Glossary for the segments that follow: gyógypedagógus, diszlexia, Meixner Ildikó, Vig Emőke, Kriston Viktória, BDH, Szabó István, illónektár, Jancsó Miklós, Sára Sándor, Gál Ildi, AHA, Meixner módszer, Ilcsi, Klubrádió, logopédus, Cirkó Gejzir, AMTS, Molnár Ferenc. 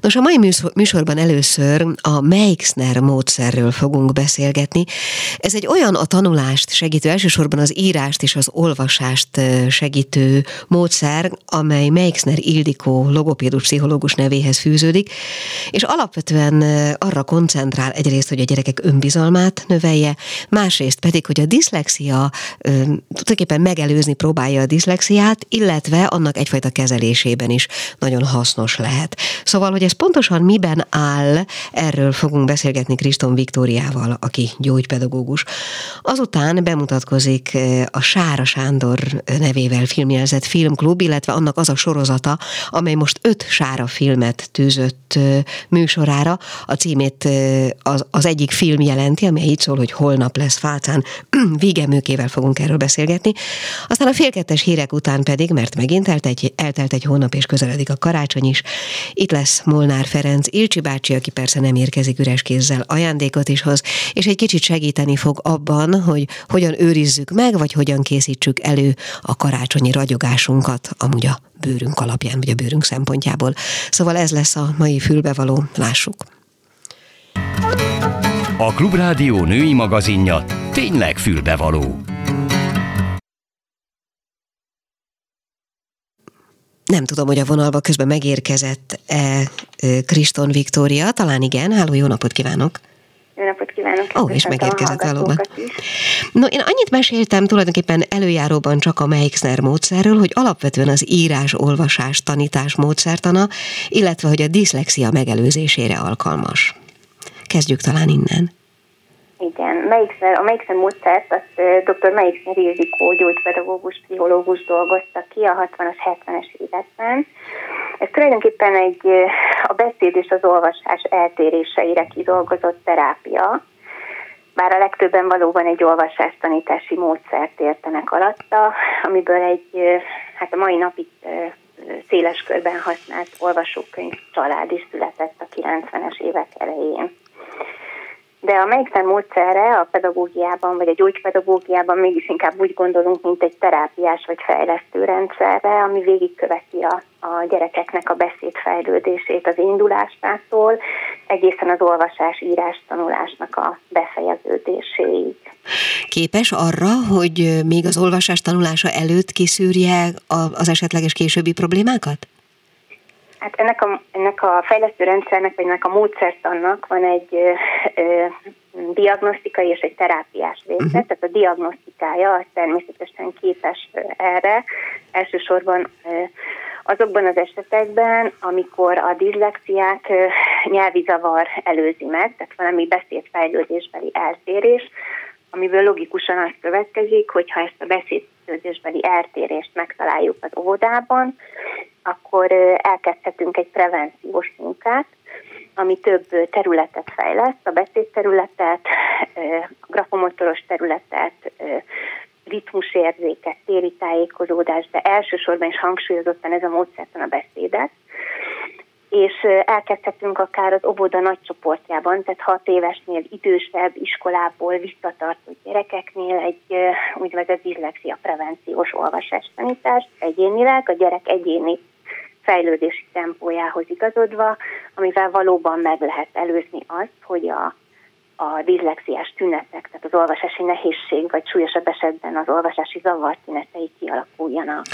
Nos, a mai műsorban először a Meixner módszerről fogunk beszélgetni. Ez egy olyan a tanulást segítő, elsősorban az írást és az olvasást segítő módszer, amely Meixner Ildikó logopédus pszichológus nevéhez fűződik, és alapvetően arra koncentrál egyrészt, hogy a gyerekek önbizalmát növelje, másrészt pedig, hogy a diszlexia, tulajdonképpen megelőzni próbálja a diszlexiát, illetve annak egyfajta kezelésében is nagyon hasznos lehet. Szóval, hogy ez pontosan miben áll, erről fogunk beszélgetni Kriston Viktóriával, aki gyógypedagógus. Azután bemutatkozik a Sára Sándor nevével filmjelzett filmklub, illetve annak az a sorozata, amely most 5 Sára filmet tűzött műsorára. A címét az egyik film jelenti, amely így szól, hogy holnap lesz Fácán. Vig Emőkével fogunk erről beszélgetni. Aztán a 1:30 hírek után pedig, mert megint eltelt egy hónap és közeledik a karácsony is, itt lesz Molnár Ferenc Ilcsi bácsi, aki persze nem érkezik üres kézzel, ajándékot is hoz, és egy kicsit segíteni fog abban, hogy hogyan őrizzük meg, vagy hogyan készítsük elő a karácsonyi ragyogásunkat, amúgy a bőrünk alapján, vagy a bőrünk szempontjából. Szóval ez lesz a mai fülbevaló, lássuk. A Klubrádió női magazinja tényleg fülbevaló. Nem tudom, hogy a vonalba közben megérkezett-e Kriston Viktória. Talán igen. Háló, jó napot kívánok! Jó napot kívánok! Ó, és megérkezett valóban. No, én annyit meséltem tulajdonképpen előjáróban csak a Meixner módszerről, hogy alapvetően az írás-olvasás tanítás módszertana, illetve hogy a diszlexia megelőzésére alkalmas. Kezdjük talán innen. Igen, a Meixner módszert azt dr. Meixner Ildikó gyógypedagógus, pszichológus dolgozta ki a 60-as, 70-es években. Ez tulajdonképpen a beszéd és az olvasás eltéréseire kidolgozott terápia, bár a legtöbben valóban egy olvasástanítási módszert értenek alatta, amiből a mai napig széles körben használt olvasókönyv család is született a 90-es évek elején. De a Meixner módszerre a pedagógiában, vagy a gyógypedagógiában mégis inkább úgy gondolunk, mint egy terápiás vagy fejlesztő rendszerre, ami végigköveti a gyerekeknek a beszédfejlődését az indulásától, egészen az olvasás-írás tanulásnak a befejeződéséig. Képes arra, hogy még az olvasás tanulása előtt kiszűrje az esetleges későbbi problémákat? Hát ennek a fejlesztő rendszernek, vagy ennek a módszertannak van egy diagnosztikai és egy terápiás része, tehát a diagnosztikája az természetesen képes erre, elsősorban azokban az esetekben, amikor a diszlexiát nyelvi zavar előzi meg, tehát valami beszédfejlődésbeli eltérés, amiből logikusan az következik, hogyha ezt a beszédfejlődésbeli eltérést megtaláljuk az óvodában, akkor elkezdhetünk egy prevenciós munkát, ami több területet fejleszt, a beszédterületet, a grafomotoros területet, ritmusérzéket, téri tájékozódást, de elsősorban is hangsúlyozottan ez a módszertan a beszédet, és elkezdhetünk akár az óvoda nagycsoportjában, tehát 6 évesnél idősebb, iskolából visszatartott gyerekeknél egy úgynevezett diszlexia prevenciós olvasástanítást egyénileg, a gyerek egyéni fejlődési tempójához igazodva, amivel valóban meg lehet előzni azt, hogy a diszlexiás tünetek, tehát az olvasási nehézség, vagy súlyosabb esetben az olvasási zavar tünetei kialakuljanak.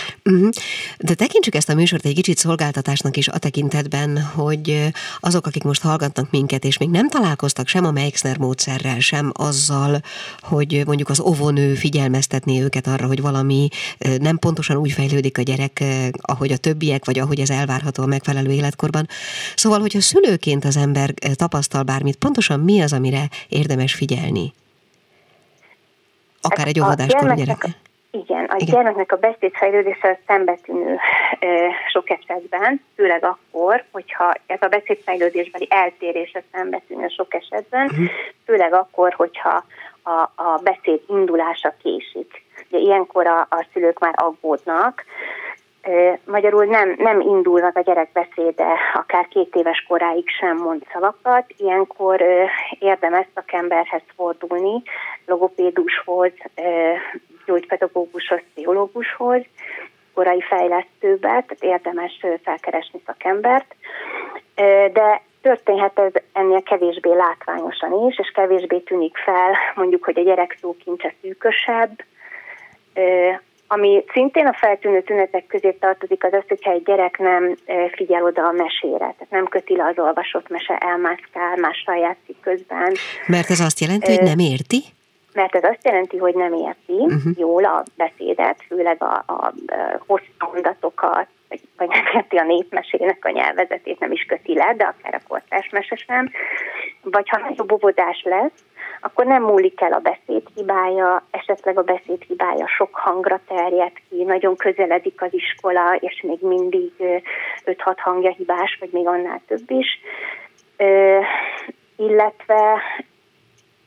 De tekintsük ezt a műsort egy kicsit szolgáltatásnak is a tekintetben, hogy azok, akik most hallgatnak minket, és még nem találkoztak sem a Meixner módszerrel, sem azzal, hogy mondjuk az óvónő figyelmeztetné őket arra, hogy valami nem pontosan úgy fejlődik a gyerek, ahogy a többiek, vagy ahogy ez elvárható a megfelelő életkorban. Szóval, hogyha szülőként az ember tapasztal bármit, pontosan mi az, amire érdemes figyelni? Akár egy óvodáskor gyereke. Igen, a gyermeknek a beszédfejlődése szembetűnő sok esetben, főleg akkor, hogyha ez a beszédfejlődésbeli eltérése szembetűnő sok esetben, főleg akkor, hogyha a beszéd indulása késik. Ugye ilyenkor a szülők már aggódnak, Magyarul nem indulnak a gyerek beszéde, akár 2 éves koráig sem mond szavakat. Ilyenkor érdemes szakemberhez fordulni, logopédushoz, gyógypedagógushoz, pszichológushoz, korai fejlesztőbe, tehát érdemes felkeresni szakembert. De történhet ez ennél kevésbé látványosan is, és kevésbé tűnik fel, mondjuk, hogy a gyerek szókincse szűkösebb. Ami szintén a feltűnő tünetek közé tartozik, az az, hogyha egy gyerek nem figyel oda a mesére, tehát nem köti le az olvasott mese, elmászkál, mással játszik közben. Mert ez azt jelenti, hogy nem érti? Mert ez azt jelenti, hogy nem érti jól a beszédet, főleg a hosszú mondatokat, vagy nem érti a népmesének a nyelvezetét, nem is köti le, de akár a kortárs mese sem. Vagy ha nagyobb óvodás lesz, akkor nem múlik el a beszédhibája, esetleg a beszédhibája sok hangra terjed ki, nagyon közeledik az iskola, és még mindig 5-6 hangja hibás, vagy még annál több is. Illetve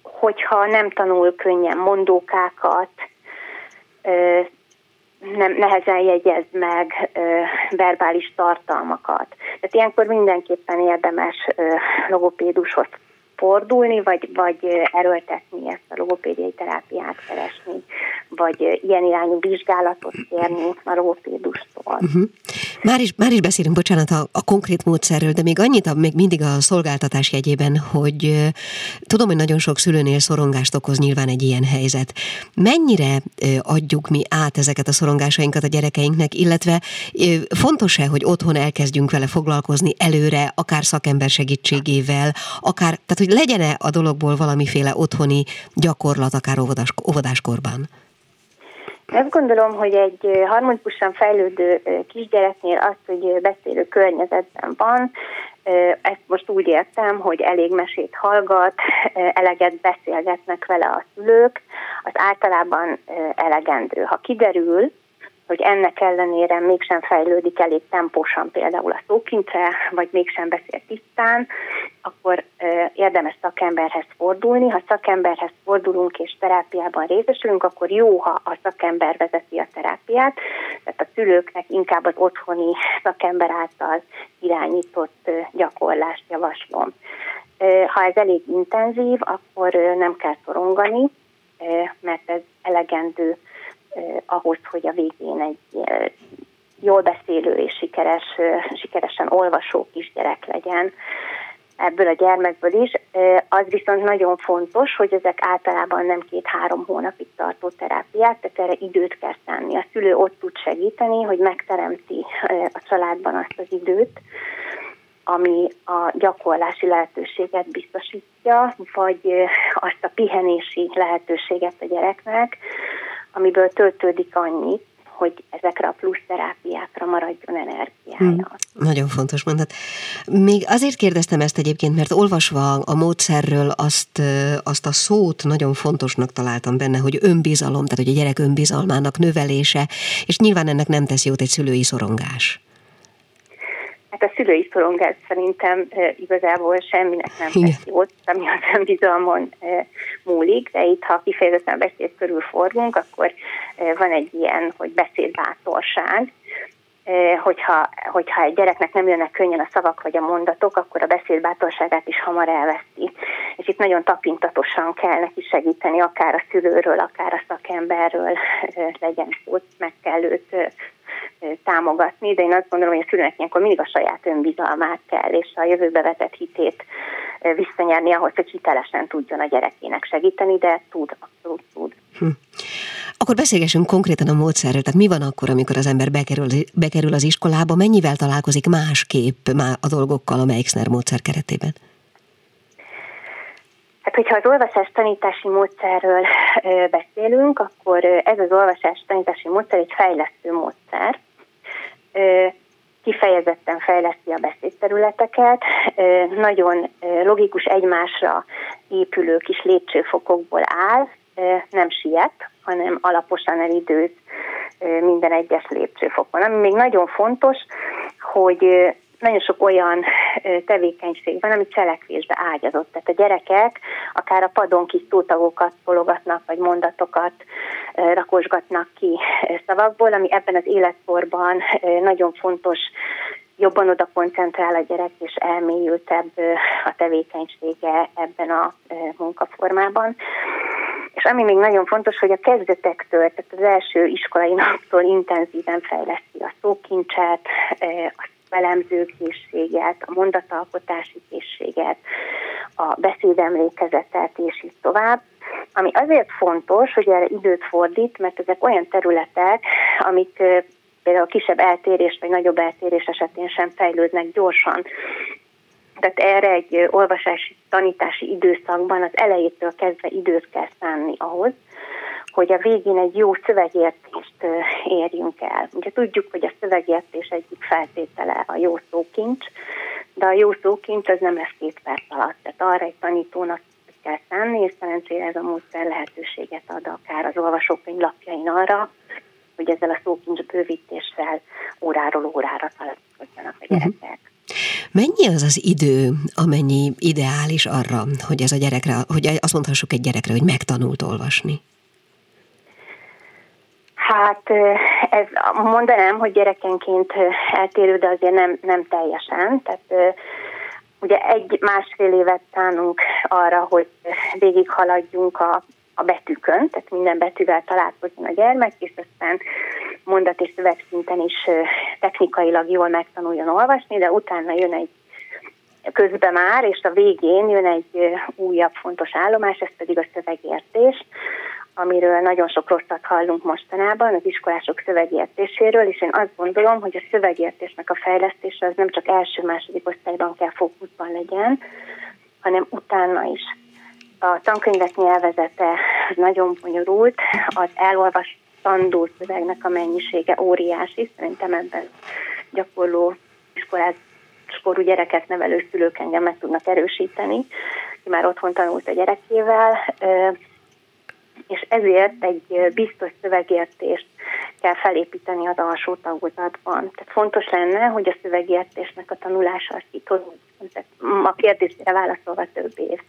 hogyha nem tanul könnyen mondókákat, nem, nehezen jegyez meg verbális tartalmakat. Tehát ilyenkor mindenképpen érdemes logopédushoz fordulni, vagy erőltetni ezt a logopédiai terápiát, keresni, vagy ilyen irányú vizsgálatot kérni a logopédustól. Uh-huh. Már is beszélünk, bocsánat, a konkrét módszerről, de még annyit, még mindig a szolgáltatás jegyében, hogy tudom, hogy nagyon sok szülőnél szorongást okoz nyilván egy ilyen helyzet. Mennyire adjuk mi át ezeket a szorongásainkat a gyerekeinknek, illetve fontos-e, hogy otthon elkezdjünk vele foglalkozni előre, akár szakember segítségével, akár, tehát hogy legyen-e a dologból valamiféle otthoni gyakorlat, akár óvodáskorban? Azt gondolom, hogy egy harmonikusan fejlődő kisgyereknél az, hogy beszélő környezetben van, ezt most úgy értem, hogy elég mesét hallgat, eleget beszélgetnek vele a szülők, az általában elegendő. Ha kiderül, hogy ennek ellenére mégsem fejlődik elég tempósan például a szókincse, vagy mégsem beszél tisztán, akkor érdemes szakemberhez fordulni. Ha szakemberhez fordulunk és terápiában részesülünk, akkor jó, ha a szakember vezeti a terápiát, tehát a szülőknek inkább az otthoni szakember által irányított gyakorlást javaslom. Ha ez elég intenzív, akkor nem kell szorongani, mert ez elegendő ahhoz, hogy a végén egy jól beszélő és sikeresen olvasó kisgyerek legyen ebből a gyermekből is. Az viszont nagyon fontos, hogy ezek általában nem 2-3 hónapig tartó terápiák, tehát erre időt kell szánni. A szülő ott tud segíteni, hogy megteremti a családban azt az időt, ami a gyakorlási lehetőséget biztosítja, vagy azt a pihenési lehetőséget a gyereknek, amiből töltődik annyit, hogy ezekre a plusz terápiákra maradjon energiája. Nagyon fontos mondat. Még azért kérdeztem ezt egyébként, mert olvasva a módszerről azt a szót nagyon fontosnak találtam benne, hogy önbizalom, tehát hogy a gyerek önbizalmának növelése, és nyilván ennek nem tesz jót egy szülői szorongás. Hát a szülői szorongás szerintem igazából semminek nem tesz jót, ami az önbizalmon múlik, de itt, ha kifejezetten beszéd körül forgunk, akkor van egy ilyen, hogy beszédbátorság. Hogyha egy gyereknek nem jönnek könnyen a szavak vagy a mondatok, akkor a beszédbátorságát is hamar elveszti. És itt nagyon tapintatosan kell neki segíteni, akár a szülőről, akár a szakemberről legyen szó, meg kell őt támogatni, de én azt gondolom, hogy a szülőnek ilyenkor mindig a saját önbizalmát kell, és a jövőbe vetett hitét visszanyerni ahhoz, hogy hitelesen tudjon a gyerekének segíteni, de tud, abszolút tud. Akkor beszélgessünk konkrétan a módszerről, tehát mi van akkor, amikor az ember bekerül az iskolába, mennyivel találkozik másképp már a dolgokkal a Meixner módszer keretében? Hát, hogyha az olvasás-tanítási módszerről beszélünk, akkor ez az olvasás-tanítási módszer egy fejlesztő módszer. Kifejezetten fejleszti a beszédterületeket, nagyon logikus egymásra épülő kis lépcsőfokokból áll, nem siet, hanem alaposan elidőz minden egyes lépcsőfokon. Ami még nagyon fontos, hogy nagyon sok olyan tevékenység van, ami cselekvésbe ágyazott. Tehát a gyerekek akár a padon kis szótagokat bologatnak, vagy mondatokat rakosgatnak ki szavakból, ami ebben az életkorban nagyon fontos, jobban oda koncentrál a gyerek, és elmélyültebb a tevékenysége ebben a munkaformában. És ami még nagyon fontos, hogy a kezdetektől, tehát az első iskolai naptól intenzíven fejleszti a szókincset, a velemzőkészséget, a mondatalkotási készséget, a beszédemlékezetet, és így tovább. Ami azért fontos, hogy erre időt fordít, mert ezek olyan területek, amik például a kisebb eltérés vagy nagyobb eltérés esetén sem fejlődnek gyorsan. Tehát erre egy olvasási, tanítási időszakban az elejétől kezdve időt kell szánni ahhoz, hogy a végén egy jó szövegértést érjünk el. Ugye tudjuk, hogy a szövegértés egyik feltétele a jó szókincs, de a jó szókincs az nem lesz 2 perc alatt. Tehát arra egy tanítónak kell szánni, és szerencsére ez a módszer lehetőséget ad akár az olvasókönyv lapjain arra, hogy ezzel a szókincs bővítéssel óráról órára találkozjanak a gyerekek. Mennyi az az idő, amennyi ideális arra, hogy ez a gyerekre, hogy azt mondhassuk egy gyerekre, hogy megtanult olvasni? Hát ez, mondanám, hogy gyerekenként eltérő, de azért nem teljesen. Tehát ugye 1-1,5 évet szánunk arra, hogy végighaladjunk a betűkön, tehát minden betűvel találkozni a gyermek, és aztán mondat és szövegszinten is technikailag jól megtanuljon olvasni, de utána jön egy közben már, és a végén jön egy újabb fontos állomás, ez pedig a szövegértés, amiről nagyon sok rosszat hallunk mostanában, az iskolások szövegértéséről, és én azt gondolom, hogy a szövegértésnek a fejlesztése az nem csak első-második osztályban kell fókuszban legyen, hanem utána is. A tankönyvek nyelvezete nagyon bonyolult, az elolvasandó szövegnek a mennyisége óriási, szerintem ebben gyakorló iskoláskorú gyereket nevelő szülők engem meg tudnak erősíteni, ki már otthon tanult a gyerekével, és ezért egy biztos szövegértést kell felépíteni az alsó tagozatban. Tehát fontos lenne, hogy a szövegértésnek a tanulása azt kitolódjon. A kérdésre válaszolva több év.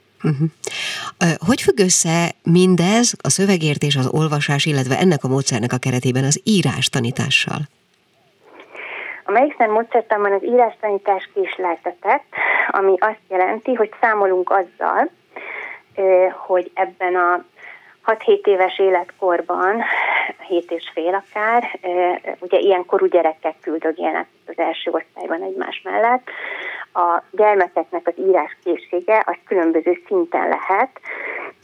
Hogy függ össze mindez, a szövegértés, az olvasás, illetve ennek a módszernek a keretében az írás tanítással? A Meixner módszertanban az írás tanítás késleltetett, ami azt jelenti, hogy számolunk azzal, hogy ebben a 6-7 éves életkorban, 7,5 akár, ugye ilyen korú gyerekek küldögélnek az első osztályban egymás mellett. A gyermekeknek az íráskészsége az különböző szinten lehet.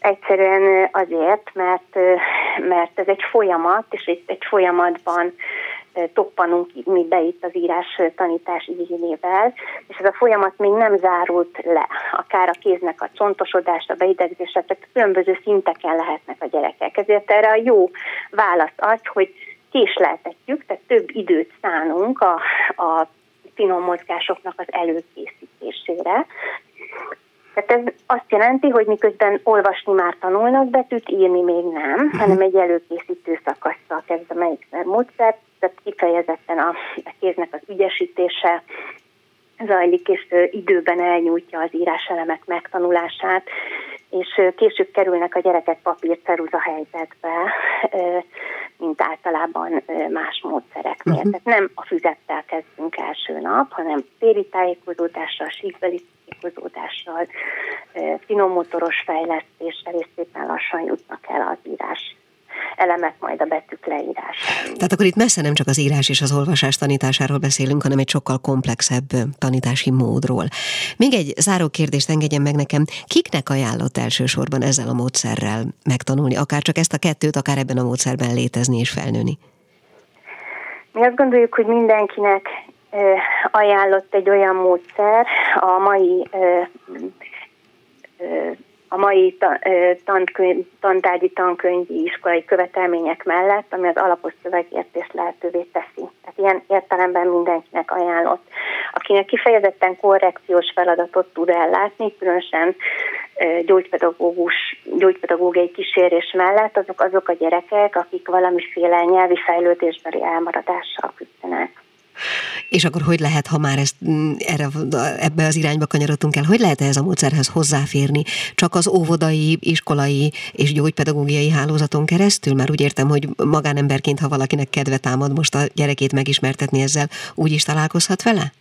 Egyszerűen azért, mert ez egy folyamat, és egy folyamatban toppanunk mi be itt az írás tanítás igényével, és ez a folyamat még nem zárult le. Akár a kéznek a csontosodása, a beidegzése, tehát különböző szinteken lehetnek a gyerekek. Ezért erre a jó válasz az, hogy késleltetjük, tehát több időt szánunk a finom mozgásoknak az előkészítésére. Tehát ez azt jelenti, hogy miközben olvasni már tanulnak betűt, írni még nem, hanem egy előkészítő szakasszal kezd a Meixner módszert, tehát kifejezetten a kéznek az ügyesítése zajlik, és időben elnyújtja az íráselemek megtanulását, és később kerülnek a gyerekek papírceruza helyzetbe, mint általában más módszereknél. Tehát nem a füzettel kezdünk első nap, hanem téri tájékozódással, síkbeli tájékozódással, finom motoros fejlesztéssel, és szépen lassan jutnak el az írás elemek majd a betűk leírására. Tehát akkor itt messze nem csak az írás és az olvasás tanításáról beszélünk, hanem egy sokkal komplexebb tanítási módról. Még egy záró kérdést engedjen meg nekem. Kiknek ajánlott elsősorban ezzel a módszerrel megtanulni? Akár csak ezt a kettőt, akár ebben a módszerben létezni és felnőni? Mi azt gondoljuk, hogy mindenkinek ajánlott egy olyan módszer a mai tantárgyi, tankönyvi, iskolai követelmények mellett, ami az alapos szövegértést lehetővé teszi. Tehát ilyen értelemben mindenkinek ajánlott. Akinek kifejezetten korrekciós feladatot tud ellátni, különösen gyógypedagógiai kísérés mellett, azok a gyerekek, akik valamiféle nyelvi fejlődésbeli elmaradással küzdenek. És akkor hogy lehet, ha már ebbe az irányba kanyarodtunk el, hogy lehet ehhez a módszerhez hozzáférni? Csak az óvodai, iskolai és gyógypedagógiai hálózaton keresztül? Már úgy értem, hogy magánemberként, ha valakinek kedve támad most a gyerekét megismertetni ezzel, úgy is találkozhat vele?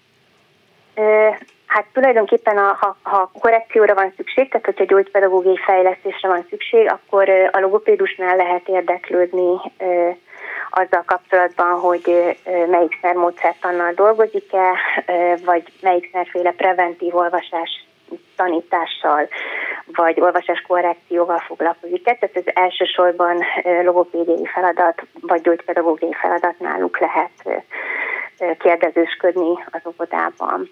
Hát tulajdonképpen, ha korrekcióra van szükség, tehát hogyha gyógypedagógiai fejlesztésre van szükség, akkor a logopédusnál lehet érdeklődni azzal kapcsolatban, hogy Meixner módszertannal dolgozik-e, vagy Meixnerféle preventív olvasás tanítással, vagy olvasáskorrekcióval foglalkozik-e. Tehát ez elsősorban logopédiai feladat, vagy gyógypedagógiai feladat náluk lehet kérdezősködni az óvodában.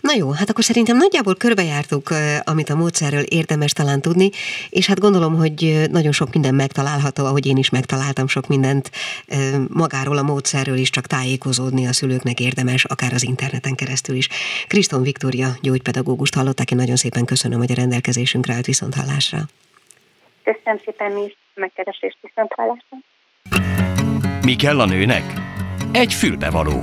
Na jó, hát akkor szerintem nagyjából körbejártuk, amit a módszerről érdemes talán tudni, és hát gondolom, hogy nagyon sok minden megtalálható, ahogy én is megtaláltam sok mindent magáról a módszerről is, csak tájékozódni a szülőknek érdemes, akár az interneten keresztül is. Kriston Viktória gyógypedagógust hallották, én nagyon szépen köszönöm, hogy a rendelkezésünkre állt. Viszonthallásra. Köszönöm szépen mi is megkeresést, viszonthallásra. Mi kell a nőnek? Egy fülbevaló.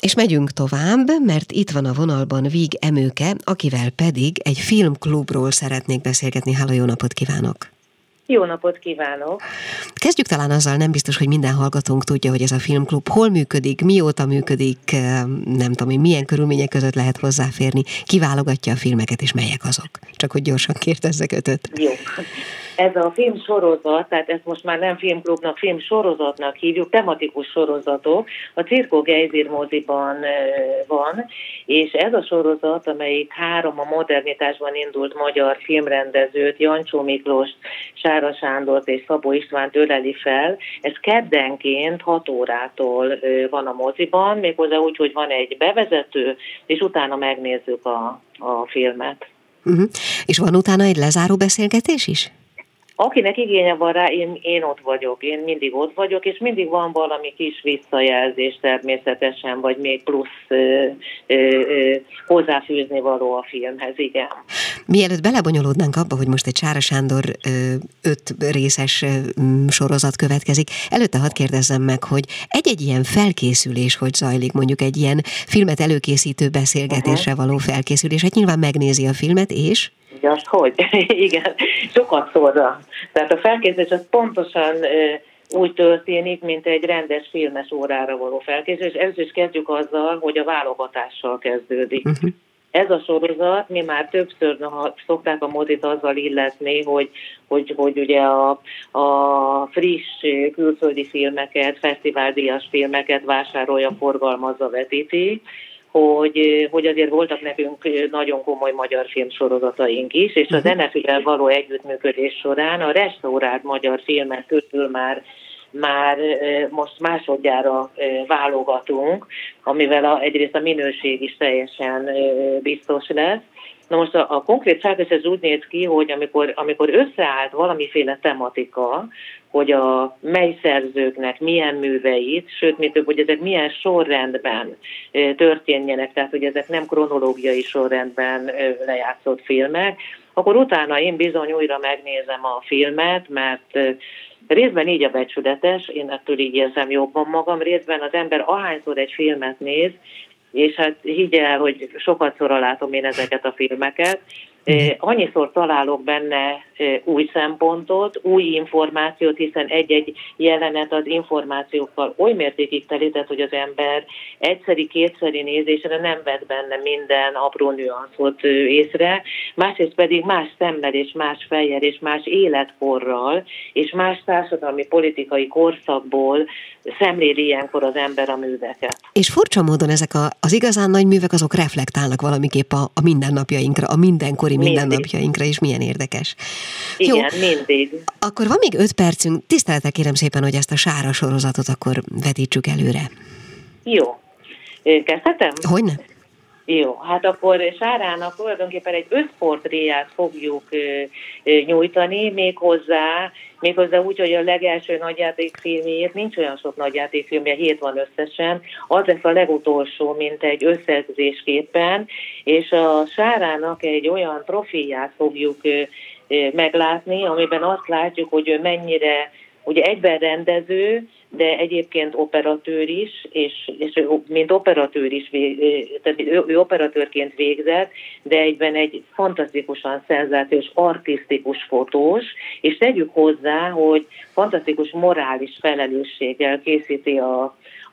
És megyünk tovább, mert itt van a vonalban Vig Emőke, akivel pedig egy filmklubról szeretnék beszélgetni. Halló, jó napot kívánok! Jó napot kívánok! Kezdjük talán azzal, nem biztos, hogy minden hallgatónk tudja, hogy ez a filmklub hol működik, mióta működik, nem tudom én, milyen körülmények között lehet hozzáférni, kiválogatja a filmeket, és melyek azok. Csak hogy gyorsan kérdezzek ötöt. Jó. Ez a filmsorozat, tehát ezt most már nem filmklubnak, filmsorozatnak hívjuk, tematikus sorozatok, a Cirkó Gejzir moziban van, és ez a sorozat, amelyik 3 a modernitásban indult magyar filmrendezőt, Jancsó Miklós, Sára Sándort és Szabó Istvánt öleli fel, ez keddenként 6 órától van a moziban, méghozzá úgy, hogy van egy bevezető, és utána megnézzük a filmet. Uh-huh. És van utána egy lezáró beszélgetés is? Akinek igénye van rá, én ott vagyok, én mindig ott vagyok, és mindig van valami kis visszajelzés természetesen, vagy még plusz hozzáfűzni való a filmhez, igen. Mielőtt belebonyolódnánk abba, hogy most egy Sára Sándor 5 részes sorozat következik, előtte hadd kérdezzem meg, hogy egy-egy ilyen felkészülés hogy zajlik, mondjuk egy ilyen filmet előkészítő beszélgetésre való felkészülés, hát nyilván megnézi a filmet, és... Azt, hogy? Igen, sokat szóra. Tehát a felkészülés az pontosan úgy történik, mint egy rendes filmes órára való felkészülés. Először is kezdjük azzal, hogy a válogatással kezdődik. Uh-huh. Ez a sorozat, mi már többször szokták a mozit azzal illetni, hogy ugye a friss külföldi filmeket, fesztiváldíjas filmeket vásárolja, forgalmazza, vetíti, hogy azért voltak nekünk nagyon komoly magyar filmsorozataink is, és a zenefüggel való együttműködés során a restaurált magyar filmek közül már most másodjára válogatunk, amivel egyrészt a minőség is teljesen biztos lesz. Na most a konkrét felkészülés ez úgy néz ki, hogy amikor összeállt valamiféle tematika, hogy a mely szerzőknek milyen műveit, sőt, mi több, hogy ezek milyen sorrendben történjenek, tehát hogy ezek nem kronológiai sorrendben lejátszott filmek, akkor utána én bizony újra megnézem a filmet, mert részben így a becsületes, én ettől így érzem jobban magam, részben az ember ahányszor egy filmet néz, és hát higgy el, hogy sokatszorra látom én ezeket a filmeket, annyiszor találok benne új szempontot, új információt, hiszen egy-egy jelenet az információkkal oly mértékig telített, hogy az ember egyszeri-kétszeri nézésre nem vett benne minden apró nüanszot észre, másrészt pedig más szemmel és más fejjel és más életkorral és más társadalmi politikai korszakból szemléli ilyenkor az ember a műveket. És furcsa módon ezek az igazán nagy művek azok reflektálnak valamiképp a mindennapjainkra, a mindenkor mindennapjainkra, és milyen érdekes. Igen, jó, mindig. Akkor van még 5 percünk. Tisztelettel kérem szépen, hogy ezt a Sára sorozatot akkor vetítsük előre. Jó. Kezdhetem? Hogyne? Jó, hát akkor Sárának tulajdonképpen egy összportréját fogjuk nyújtani, méghozzá úgy, hogy a legelső nagyjátékfilmjét, nincs olyan sok nagyjátékfilmje, 7 van összesen, az lesz a legutolsó, mint egy összegzésképpen, és a Sárának egy olyan profilját fogjuk meglátni, amiben azt látjuk, hogy ő mennyire ugye egyben rendező, de egyébként operatőr is, és mint operatőr is, tehát ő operatőrként végzett, de egyben egy fantasztikusan szenzációs, artisztikus fotós, és tegyük hozzá, hogy fantasztikus morális felelősséggel készíti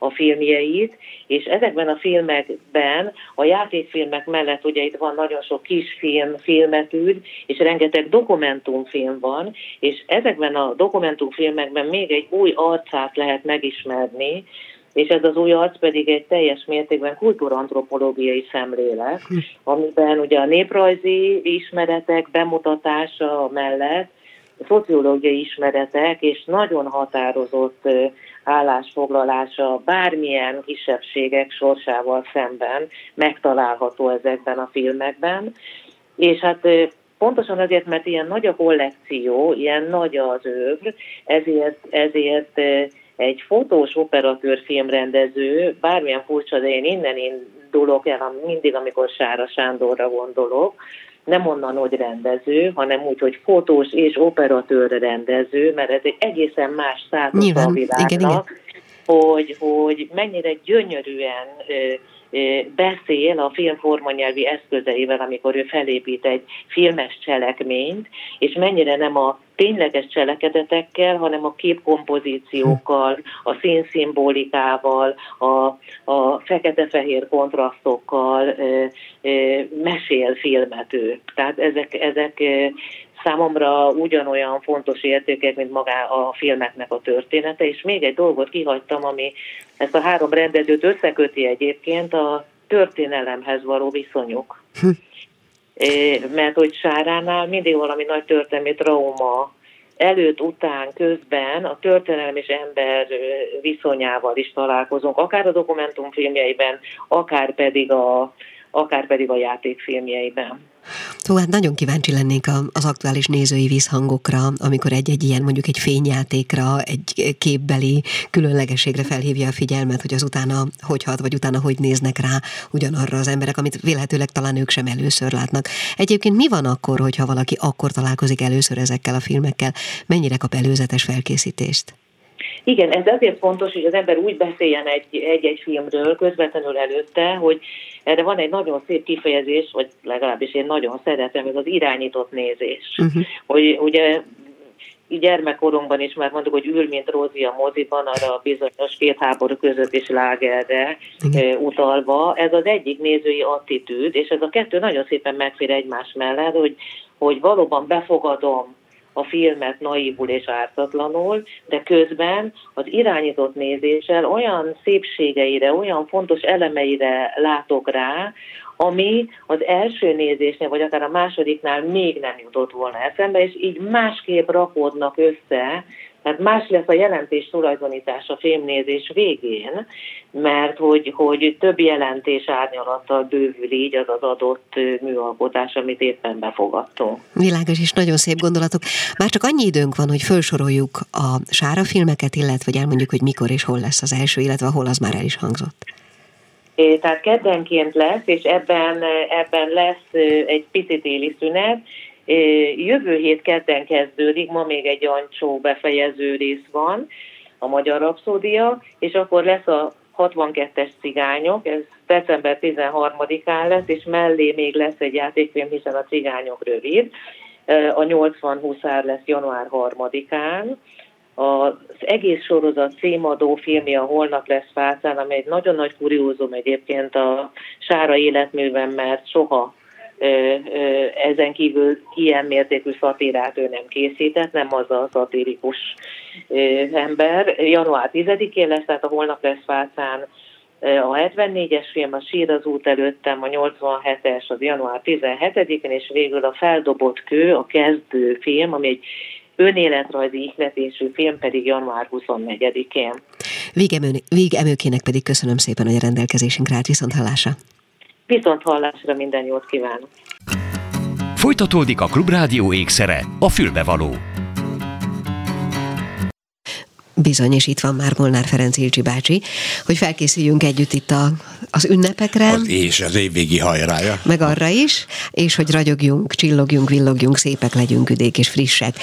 a filmjeit, és ezekben a filmekben, a játékfilmek mellett ugye itt van nagyon sok kisfilm, filmetűd, és rengeteg dokumentumfilm van, és ezekben a dokumentumfilmekben még egy új arcát lehet megismerni, és ez az új arc pedig egy teljes mértékben kultúrantropológiai szemlélet, amiben ugye a néprajzi ismeretek bemutatása mellett szociológiai ismeretek és nagyon határozott állásfoglalása bármilyen kisebbségek sorsával szemben megtalálható ezekben a filmekben. És hát pontosan azért, mert ilyen nagy a kollekció, ilyen nagy az övr, ezért egy fotós operatőr filmrendező, bármilyen furcsa, de én innen indulok el, mindig, amikor Sára Sándorra gondolok, nem onnan, hogy rendező, hanem úgy, hogy fotós és operatőr rendező, mert ez egy egészen más században a világnak, igen. Hogy mennyire gyönyörűen beszél a film formanyelvi eszközeivel, amikor ő felépít egy filmes cselekményt, és mennyire nem a tényleges cselekedetekkel, hanem a képkompozíciókkal, a színszimbolikával, a fekete-fehér kontrasztokkal mesél filmet ő. Tehát ezek számomra ugyanolyan fontos értékek, mint maga a filmeknek a története, és még egy dolgot kihagytam, ami ezt a három rendezőt összeköti egyébként, a történelemhez való viszonyuk. Mert hogy Sáránál mindig valami nagy történelmi trauma előtt, után, közben a történelem és ember viszonyával is találkozunk, akár a dokumentumfilmjeiben, akár pedig a játékfilmjeiben. Szóval nagyon kíváncsi lennék az aktuális nézői visszhangokra, amikor egy-egy ilyen, mondjuk egy fényjátékra, egy képbeli különlegességre felhívja a figyelmet, hogy az utána hogy hat, vagy utána hogy néznek rá ugyanarra az emberek, amit vélhetőleg talán ők sem először látnak. Egyébként mi van akkor, hogyha valaki akkor találkozik először ezekkel a filmekkel? Mennyire kap előzetes felkészítést? Igen, ez azért fontos, hogy az ember úgy beszéljen egy-egy filmről közvetlenül előtte, hogy erre van egy nagyon szép kifejezés, vagy legalábbis én nagyon szeretem, ez az irányított nézés. Uh-huh. Hogy ugye gyermekkorunkban is már mondtuk, hogy ül, mint Rózi a moziban, arra a bizonyos két háború között is lágerre utalva. Ez az egyik nézői attitűd, és ez a kettő nagyon szépen megfér egymás mellett, hogy valóban befogadom a filmet naívul és ártatlanul, de közben az irányított nézéssel olyan szépségeire, olyan fontos elemeire látok rá, ami az első nézésnél, vagy akár a másodiknál még nem jutott volna eszembe, és így másképp rakódnak össze, tehát más lesz a jelentés tulajdonítása filmnézés végén, mert hogy több jelentés árnyalattal bővül így az az adott műalkotás, amit éppen befogadtunk. Világos és nagyon szép gondolatok. Már csak annyi időnk van, hogy felsoroljuk a Sára filmeket, illetve elmondjuk, hogy mikor és hol lesz az első, illetve hol az már el is hangzott. Tehát keddenként lesz, és ebben lesz egy picit éli szünet. Jövő hét kedden kezdődik, ma még egy Jancsó befejező rész van, a Magyar Rapszódia, és akkor lesz a 62-es Cigányok, ez december 13-án lesz, és mellé még lesz egy játékfilm, hiszen a Cigányok rövid. A 80 huszár lesz január 3-án. Az egész sorozat címadó filmje a Holnap lesz Fácán, amely egy nagyon nagy kuriózum egyébként a Sára életműben, mert soha ezen kívül ilyen mértékű szatírát ő nem készített, nem az a szatirikus ember. Január 10-én lesz, tehát a Holnap lesz Fácán a 74-es film, a Sír az út előttem, a 87-es az január 17-én, és végül a Feldobott kő, a kezdő film, ami egy önéletrajzi ihletésű film, pedig január 24-én. Vig Emőkének pedig köszönöm szépen, hogy a rendelkezésünkre állt. Viszonthallásra! Viszonthallásra, minden jót kívánok! Folytatódik a Klubrádió ékszere, a fülbevaló. Bizony, és itt van már Molnár Ferenc Ilcsi bácsi, hogy felkészüljünk együtt itt a az ünnepekre. És az évvégi hajrája. Meg arra is, és hogy ragyogjunk, csillogjunk, villogjunk, szépek legyünk, üdék és frissek.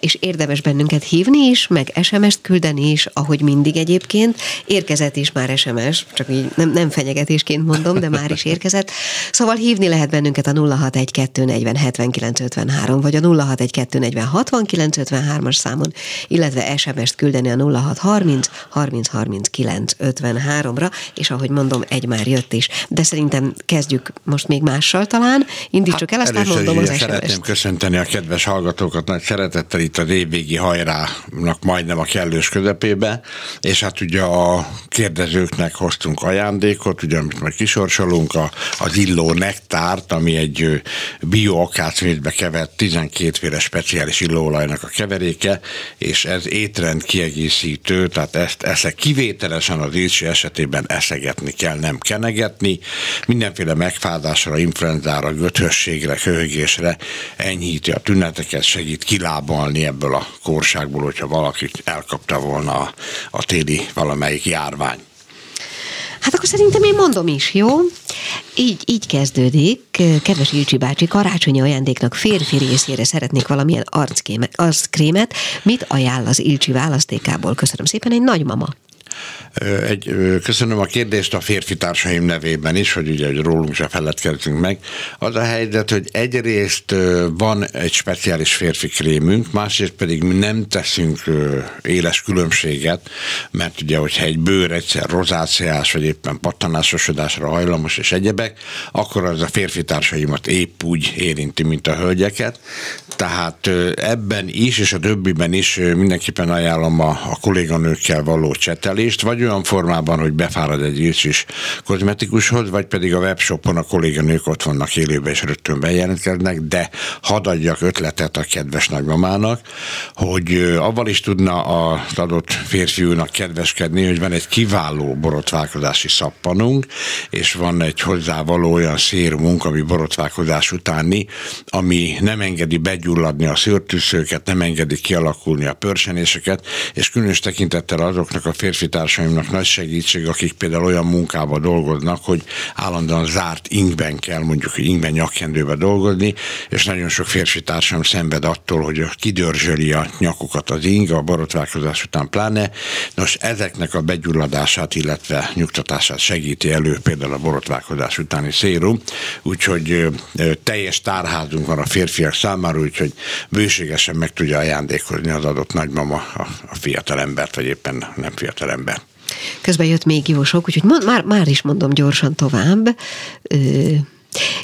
És érdemes bennünket hívni is, meg SMS-t küldeni is, ahogy mindig egyébként. Érkezett is már SMS, csak így nem fenyegetésként mondom, de már is érkezett. Szóval hívni lehet bennünket a 0612407953 vagy a 0612406953-as számon, illetve SMS-t küldeni a 0630303953-ra, és ahogy mondom, egy már jött is. De szerintem kezdjük most még mással talán. Indítsuk el, aztán mondom az SMS-t. Szeretném köszönteni a kedves hallgatókat nagy szeretettel itt az évvégi hajrának majdnem a kellős közepébe, és hát ugye a kérdezőknek hoztunk ajándékot, ugye amit meg kisorsolunk, az illó nektárt, ami egy bioakácmintbe kevert 12-féle speciális illóolajnak a keveréke, és ez étrend kiegészítő, tehát ezt kivételesen az ízsi esetében eszegetni kell, nem kenegetni. Mindenféle megfázásra, influenzára, göthösségre, köhögésre enyhíti a tüneteket, segít kilábalni ebből a kórságból, hogyha valaki elkapta volna a téli valamelyik járvány. Hát akkor szerintem én mondom is, jó? Így kezdődik. Kedves Ilcsi bácsi, karácsonyi ajándéknak férfi részére szeretnék valamilyen arckrémet. Mit ajánl az Ilcsi választékából? Köszönöm szépen, egy nagymama. Köszönöm a kérdést a férfi társaim nevében is, hogy ugye hogy rólunk se feledkezünk meg. Az a helyzet, hogy egyrészt van egy speciális férfi krémünk, másrészt pedig mi nem teszünk éles különbséget, mert ugye, hogyha egy bőr egyszer rozáciás, vagy éppen pattanásosodásra hajlamos és egyebek, akkor az a férfi társaimat épp úgy érinti, mint a hölgyeket. Tehát ebben is, és a többiben is mindenképpen ajánlom a kolléganőkkel való csetelést, vagy olyan formában, hogy befárad egy is kozmetikushoz, vagy pedig a webshopon a kolléganők ott vannak élőben, és rögtön bejelentkeznek, de hadd adjak ötletet a kedves nagymamának, hogy avval is tudna az adott férfiúnak kedveskedni, hogy van egy kiváló borotválkozási szappanunk, és van egy hozzávaló olyan szérumunk, ami borotválkozás utáni, ami nem engedi begyulladni a szőrtűszőket, nem engedi kialakulni a pörsenéseket, és különös tekintettel azoknak a férfi társaimnak nagy segítség, akik például olyan munkában dolgoznak, hogy állandóan zárt ingben kell, mondjuk ingben nyakkendőbe dolgozni, és nagyon sok férfi társam szenved attól, hogy kidörzsöli a nyakukat az ing, a borotválkozás után pláne. Nos, ezeknek a begyulladását, illetve nyugtatását segíti elő például a borotválkozás utáni szérum, úgyhogy teljes tárházunk van a férfiak számára, úgyhogy bőségesen meg tudja ajándékozni az adott nagymama a fiatal embert, vagy éppen nem fiatal ember. Közben jött még jó sok, úgyhogy már is mondom gyorsan tovább.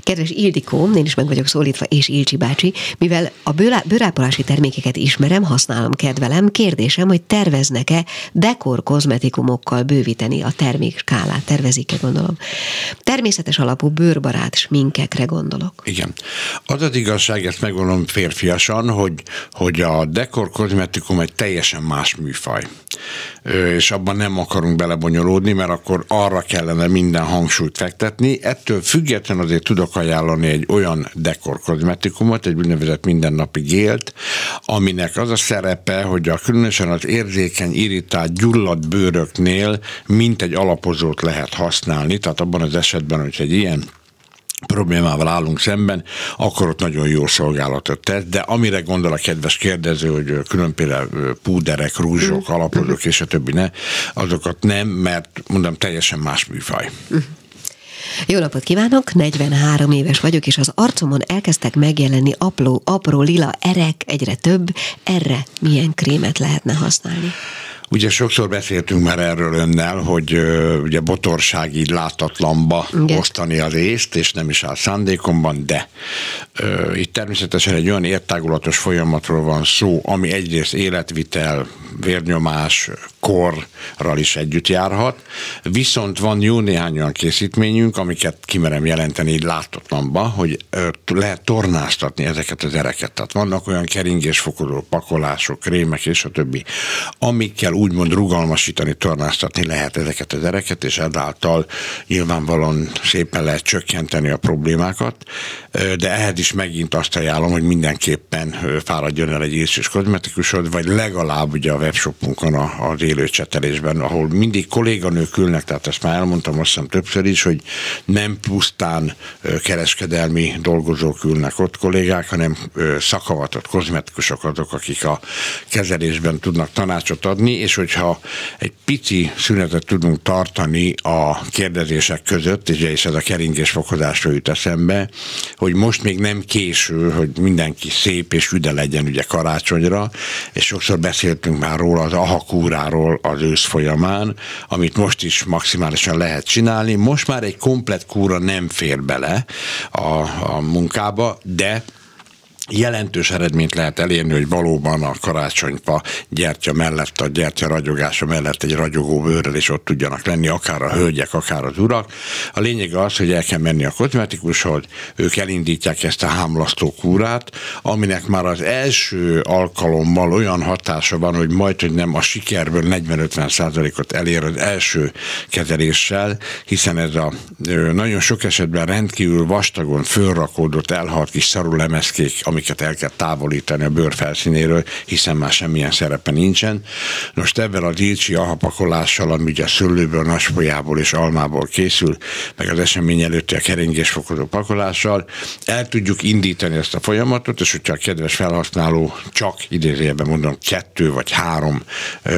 Kedves Ildikóm, én is meg vagyok szólítva, és Ilcsi bácsi, mivel a bőrápolási termékeket ismerem, használom, kedvelem, kérdésem, hogy terveznek-e dekorkozmetikumokkal bővíteni a termékskálát, tervezik-e, gondolom. Természetes alapú bőrbarát sminkekre gondolok. Igen. Az az igazság, ezt megmondom férfiasan, hogy a dekorkozmetikum egy teljesen más műfaj. És abban nem akarunk belebonyolódni, mert akkor arra kellene minden hangsúlyt fektetni. Ettől függetlenül azért tudok ajánlani egy olyan dekorkozmetikumot, egy úgynevezett mindennapi gélt, aminek az a szerepe, hogy a különösen az érzékeny, irritált, gyulladt bőröknél mint egy alapozót lehet használni, tehát abban az esetben, hogy egy ilyen problémával állunk szemben, akkor ott nagyon jó szolgálatot tett, de amire gondol a kedves kérdező, hogy különféle púderek, rúzsok, alapozók és a többi ne, azokat nem, mert mondom, teljesen más műfaj. Jó napot kívánok, 43 éves vagyok, és az arcomon elkezdtek megjelenni apró lila erek, egyre több. Erre milyen krémet lehetne használni? Ugye sokszor beszéltünk már erről önnel, hogy ugye botorság így látatlanba osztani az észt, és nem is áll szándékomban, de itt természetesen egy olyan értágulatos folyamatról van szó, ami egyrészt életvitel, vérnyomás, korral is együtt járhat, viszont van jó néhány olyan készítményünk, amiket kimerem jelenteni így láthatatlanba, hogy lehet tornáztatni ezeket az ereket. Tehát vannak olyan keringésfokozó pakolások, krémek és a többi, amikkel úgymond rugalmasítani, tornáztatni lehet ezeket a dereket, és ezáltal nyilvánvalóan szépen lehet csökkenteni a problémákat, de ehhez is megint azt ajánlom, hogy mindenképpen fáradjon el egy ész- és kozmetikusod, vagy legalább ugye a webshopunkon az élő csetelésben, ahol mindig kolléganők ülnek, tehát ezt már elmondtam azt hiszem többször is, hogy nem pusztán kereskedelmi dolgozók ülnek ott kollégák, hanem szakavatott kozmetikusok azok, akik a kezelésben tudnak tanácsot adni, és hogyha egy pici szünetet tudunk tartani a kérdezések között, és ez a keringésfokozásra jut eszembe, hogy most még nem késő, hogy mindenki szép és üde legyen ugye karácsonyra, és sokszor beszéltünk már róla az ahakúráról az ősz folyamán, amit most is maximálisan lehet csinálni. Most már egy komplett kúra nem fér bele a munkába, de jelentős eredményt lehet elérni, hogy valóban a karácsonyfa gyertya mellett, a gyertya ragyogása mellett egy ragyogó bőrrel is ott tudjanak lenni, akár a hölgyek, akár az urak. A lényeg az, hogy el kell menni a kozmetikushoz, ők elindítják ezt a hámlasztó kúrát, aminek már az első alkalommal olyan hatása van, hogy majdhogy nem a sikerből 40-50%-ot elér az első kezeléssel, hiszen ez a nagyon sok esetben rendkívül vastagon fölrakódott, elhalt kis szarulemezkék, amiket el kell távolítani a bőr felszínéről, hiszen már semmilyen szerepe nincsen. Most ebben a dilcsi ahapakolással, ami ugye szőlőből, nasfolyából és almából készül, meg az esemény előtti a keringésfokozó pakolással, el tudjuk indítani ezt a folyamatot, és hogyha a kedves felhasználó csak idézőjelben mondom 2 vagy 3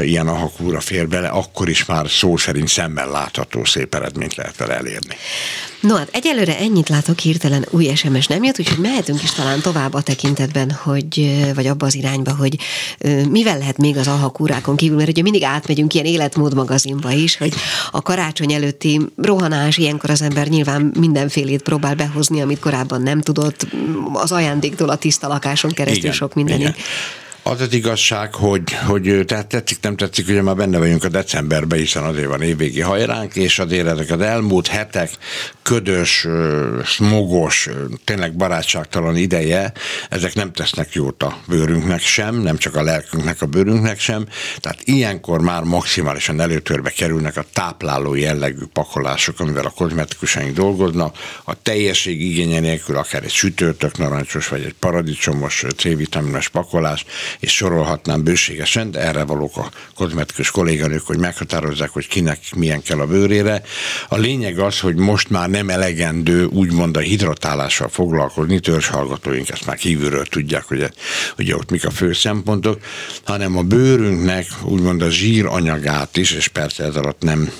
ilyen ahakúra fér bele, akkor is már szó szerint szemmel látható szép eredményt lehet vele elérni. No hát egyelőre ennyit látok, hirtelen új SMS nem jött, úgyhogy mehetünk is talán tovább a tekintetben, hogy, vagy abba az irányba, hogy mivel lehet még az alhakúrákon kívül, mert ugye mindig átmegyünk ilyen életmódmagazinba is, hogy a karácsony előtti rohanás, ilyenkor az ember nyilván mindenfélét próbál behozni, amit korábban nem tudott, az ajándéktól a tiszta lakáson keresztül igen, sok mindenig. Az az igazság, hogy tehát tetszik, nem tetszik, ugye már benne vagyunk a decemberben, hiszen azért van évvégi hajránk, és azért ezek az elmúlt hetek ködös, smogos, tényleg barátságtalan ideje, ezek nem tesznek jót a bőrünknek sem, nem csak a lelkünknek, a bőrünknek sem, tehát ilyenkor már maximálisan előtérbe kerülnek a tápláló jellegű pakolások, amivel a kozmetikusaink dolgoznak, a teljesség igénye nélkül akár egy sütőtök narancsos, vagy egy paradicsomos, C-vitaminos pakolás, és sorolhatnám bőségesen, de erre valók a kozmetikus kolléganők, hogy meghatározzák, hogy kinek milyen kell a bőrére. A lényeg az, hogy most már nem elegendő úgymond a hidratálással foglalkozni, törzshallgatóink ezt már kívülről tudják, hogy ott mik a fő szempontok, hanem a bőrünknek úgymond a zsíranyagát is, és persze ez alatt nem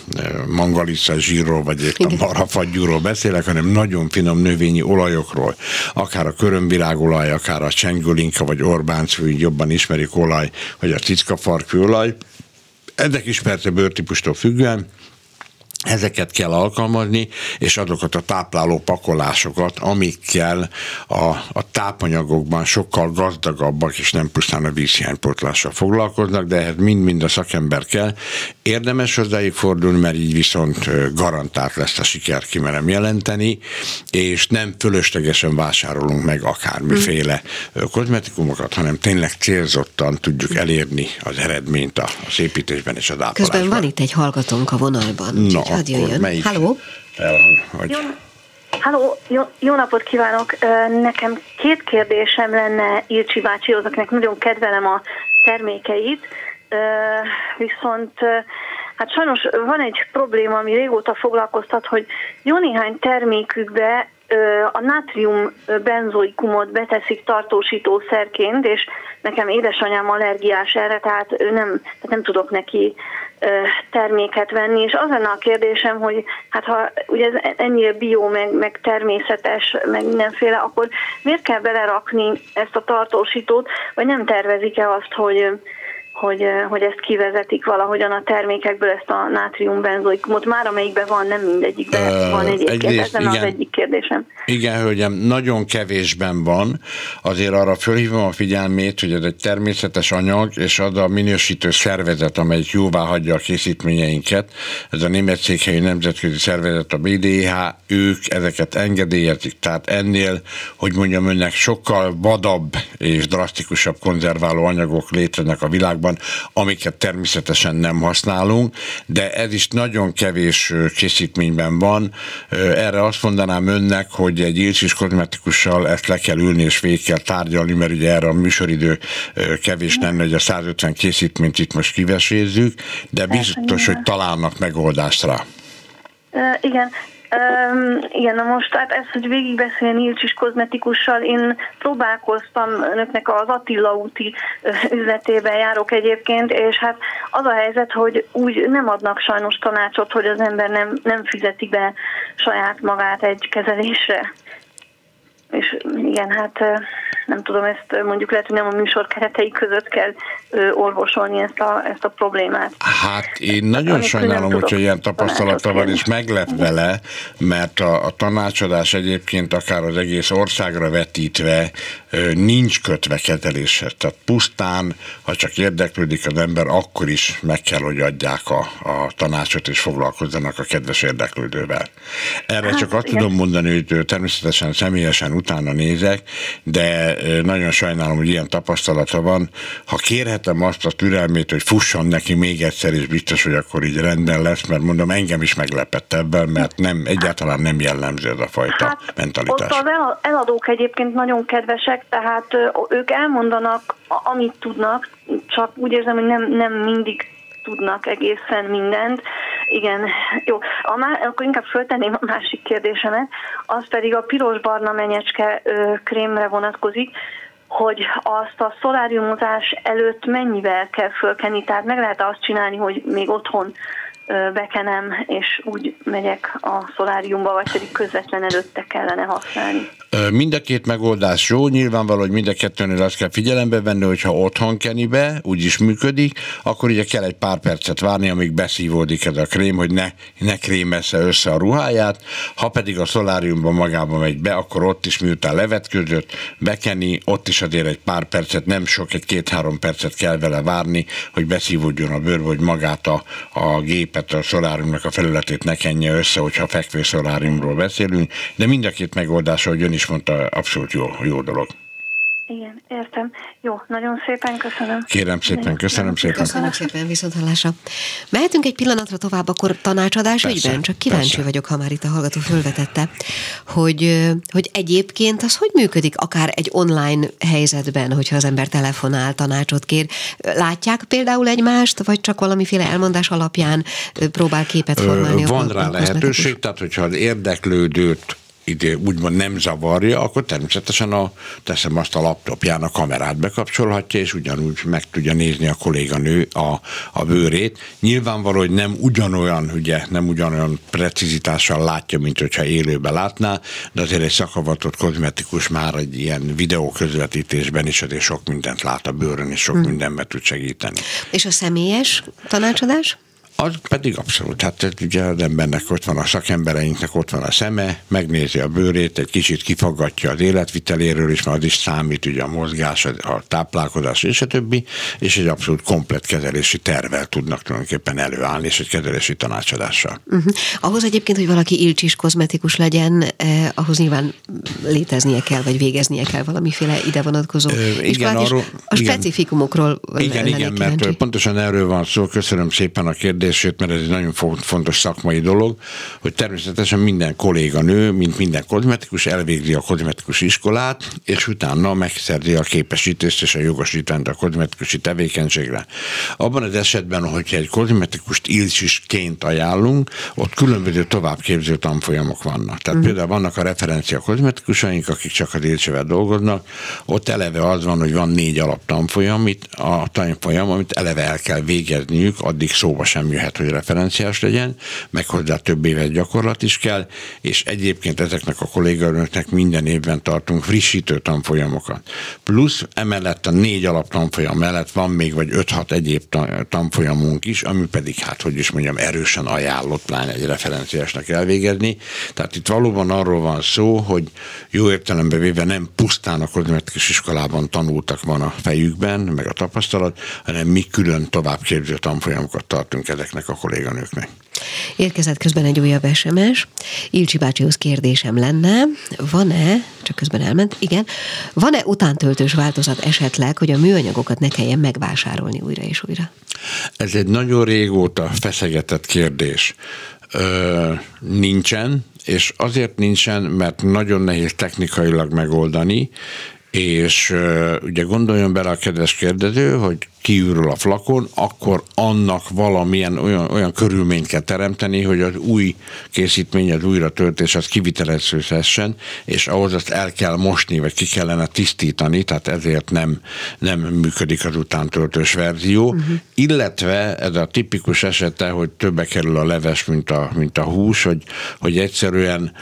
mangalica zsírról, vagy éppen marafagyúról beszélek, hanem nagyon finom növényi olajokról, akár a körömvirágolaj, akár a csengőlinka, vagy Orbáncfű, jobban ismerik olaj, vagy a cickafarkű olaj. Ezek is persze bőrtípustól függően, ezeket kell alkalmazni, és azokat a tápláló pakolásokat, amikkel a tápanyagokban sokkal gazdagabbak, és nem pusztán a vízhiánypótlással foglalkoznak, de ehhez mind-mind a szakember kell. Érdemes hozzáig fordulni, mert így viszont garantált lesz a siker, kimerem jelenteni, és nem fölöslegesen vásárolunk meg akármiféle kozmetikumokat, hanem tényleg célzottan tudjuk elérni az eredményt az építésben és az ápolásban. Közben van itt egy hallgatónk a vonalban. No. Halló? Halló, jó napot kívánok! Nekem 2 kérdésem lenne Ilcsi bácsihoz, akinek nagyon kedvelem a termékeit, viszont hát sajnos van egy probléma, ami régóta foglalkoztat, hogy jó néhány termékükbe a nátrium benzoikumot beteszik tartósítószerként, és nekem édesanyám allergiás erre, tehát nem tudok neki terméket venni, és az lenne a kérdésem, hogy hát ha ugye ez ennyire bió, meg természetes, meg mindenféle, akkor miért kell belerakni ezt a tartósítót, vagy nem tervezik-e azt, hogy ezt kivezetik valahogyan a termékekből, ezt a nátriumbenzoikumot, már amelyikben van, nem mindegyikben van egyébként, ez nem az egyik kérdésem. Igen, hölgyem, nagyon kevésben van, azért arra fölhívom a figyelmét, hogy ez egy természetes anyag, és az a minősítő szervezet, amelyik jóvá hagyja a készítményeinket, ez a német székhelyű nemzetközi szervezet, a BDH, ők ezeket engedélyezik, tehát ennél, hogy mondjam önnek, sokkal vadabb és drasztikusabb konzerváló anyagok léteznek a világban, gyakorlatban, amiket természetesen nem használunk, de ez is nagyon kevés készítményben van. Erre azt mondanám önnek, hogy egy ilcis kozmetikussal ezt le kell ülni és végig kell tárgyalni, mert ugye erre a műsoridő kevés lenne, hogy a 150 készítményt itt most kivesézzük, de biztos, hogy találnak megoldást rá. Igen. Igen, most hát ez, hogy végigbeszélni ilcsis kozmetikussal, én próbálkoztam, önöknek az Attila úti üzletében járok egyébként, és hát az a helyzet, hogy úgy nem adnak sajnos tanácsot, hogy az ember nem fizeti be saját magát egy kezelésre. És igen, hát nem tudom, ezt mondjuk lehet, hogy nem a műsor keretei között kell orvosolni ezt a problémát. Hát én nagyon sajnálom, hogyha ilyen tapasztalata van, és meglep vele, mert a tanácsadás egyébként akár az egész országra vetítve nincs kötve kezeléshez. Tehát pusztán, ha csak érdeklődik az ember, akkor is meg kell, hogy adják a tanácsot, és foglalkozzanak a kedves érdeklődővel. Erre hát, csak azt igen. Tudom mondani, hogy természetesen személyesen utána nézek, de nagyon sajnálom, hogy ilyen tapasztalata van. Ha kérhetem azt a türelmét, hogy fusson neki még egyszer, és biztos, hogy akkor így rendben lesz, mert mondom, engem is meglepett ebben, mert egyáltalán nem jellemző ez a fajta mentalitás. Ott az eladók egyébként nagyon kedvesek, tehát ők elmondanak, amit tudnak, csak úgy érzem, hogy nem mindig tudnak egészen mindent. Igen, jó. Akkor inkább föltenném a másik kérdésemet, az pedig a piros-barna menyecske krémre vonatkozik, hogy azt a szoláriumozás előtt mennyivel kell fölkenni, tehát meg lehet azt csinálni, hogy még otthon bekenem, és úgy megyek a szoláriumba, vagy pedig közvetlen előtte kellene használni. Mind a két megoldás jó, nyilvánvaló, hogy mind a kettőnél azt kell figyelembe venni, hogyha otthon keni be, úgyis működik, akkor ugye kell egy pár percet várni, amíg beszívódik ez a krém, hogy ne krémessze össze a ruháját, ha pedig a szoláriumban magába megy be, akkor ott is miután levetkőzött, bekeni, ott is azért egy pár percet, nem sok, egy 2-3 percet kell vele várni, hogy beszívódjon a bőrbe, hogy magát a gép a szoláriumnak a felületét ne kenje össze, hogyha fekvő szoláriumról beszélünk, de mind a két megoldás, ahogy ön is mondta, abszolút jó dolog. Igen, értem. Jó, nagyon szépen köszönöm. Kérem szépen, köszönöm szépen. Köszönöm szépen, viszont hallásra. Mehetünk egy pillanatra tovább, akkor tanácsadás ügyben? Csak kíváncsi vagyok, ha már itt a hallgató fölvetette, hogy egyébként az hogy működik, akár egy online helyzetben, hogyha az ember telefonál, tanácsot kér. Látják például egymást, vagy csak valamiféle elmondás alapján próbál képet formálni? Van rá lehetőség, tehát hogyha az érdeklődőt úgymond nem zavarja, akkor természetesen a laptopján a kamerát bekapcsolhatja, és ugyanúgy meg tudja nézni a kolléganő a bőrét. Nyilvánvaló, hogy nem ugyanolyan precizitással látja, mint hogyha élőben látná, de azért egy szakavatott kozmetikus már egy ilyen videóközvetítésben is azért sok mindent lát a bőrön, és sok mindenben tud segíteni. És a személyes tanácsadás? Az pedig abszolút, hát ugye az embernek ott van, a szakembereinknek ott van a szeme, megnézi a bőrét, egy kicsit kifaggatja az életviteléről is, mert az is számít, ugye a mozgás, a táplálkozás és a többi, és egy abszolút komplett kezelési tervvel tudnak tulajdonképpen előállni, és egy kezelési tanácsadással. Uh-huh. Ahhoz egyébként, hogy valaki ilcsis kozmetikus legyen, ahhoz nyilván léteznie kell, vagy végeznie kell valamiféle ide vonatkozó. Igen, specifikumokról igen, mert pontosan erről van szó, köszönöm szépen a kérdést, mert ez egy nagyon fontos szakmai dolog, hogy természetesen minden kolléganő, mint minden kozmetikus elvégzi a kozmetikus iskolát, és utána megszerzi a képesítést és a jogosítványt a kozmetikusi tevékenységre. Abban az esetben, hogyha egy kozmetikust ilcsisként ajánlunk, ott különböző továbbképző tanfolyamok vannak. Tehát például vannak a referencia kozmetikusaink, akik csak az ilcsivel dolgoznak, ott eleve az van, hogy van 4 alaptanfolyam, amit eleve el kell végezniük, addig szóba sem jöhet, hogy referenciás legyen, meg hozzá több éves gyakorlat is kell, és egyébként ezeknek a kolléganőknek minden évben tartunk frissítő tanfolyamokat. Plusz emellett a 4 alaptanfolyam mellett van még vagy 5-6 egyéb tanfolyamunk is, ami pedig, hát hogy is mondjam, erősen ajánlott lány egy referenciásnak elvégezni. Tehát itt valóban arról van szó, hogy jó értelemben véve nem pusztán a kozmetikus iskolában tanultak van a fejükben, meg a tapasztalat, hanem mi külön továbbképző tanfolyamokat tartunk ezeknek ezeknek a kolléganőknek. Érkezett közben egy újabb SMS. Ilcsi bácsihoz kérdésem lenne, van-e, csak közben elment, igen, van-e utántöltős változat esetleg, hogy a műanyagokat ne kelljen megvásárolni újra és újra? Ez egy nagyon régóta feszegetett kérdés. Nincsen, és azért nincsen, mert nagyon nehéz technikailag megoldani, és ugye gondoljon bele a kedves kérdező, hogy kiürül a flakon, akkor annak valamilyen olyan körülményt kell teremteni, hogy az új készítmény, az újratöltés, az kivitelezhessen, és ahhoz azt el kell mosni, vagy ki kellene tisztítani, tehát ezért nem működik az utántöltős verzió, illetve ez a tipikus esete, hogy többe kerül a leves, mint a hús, hogy egyszerűen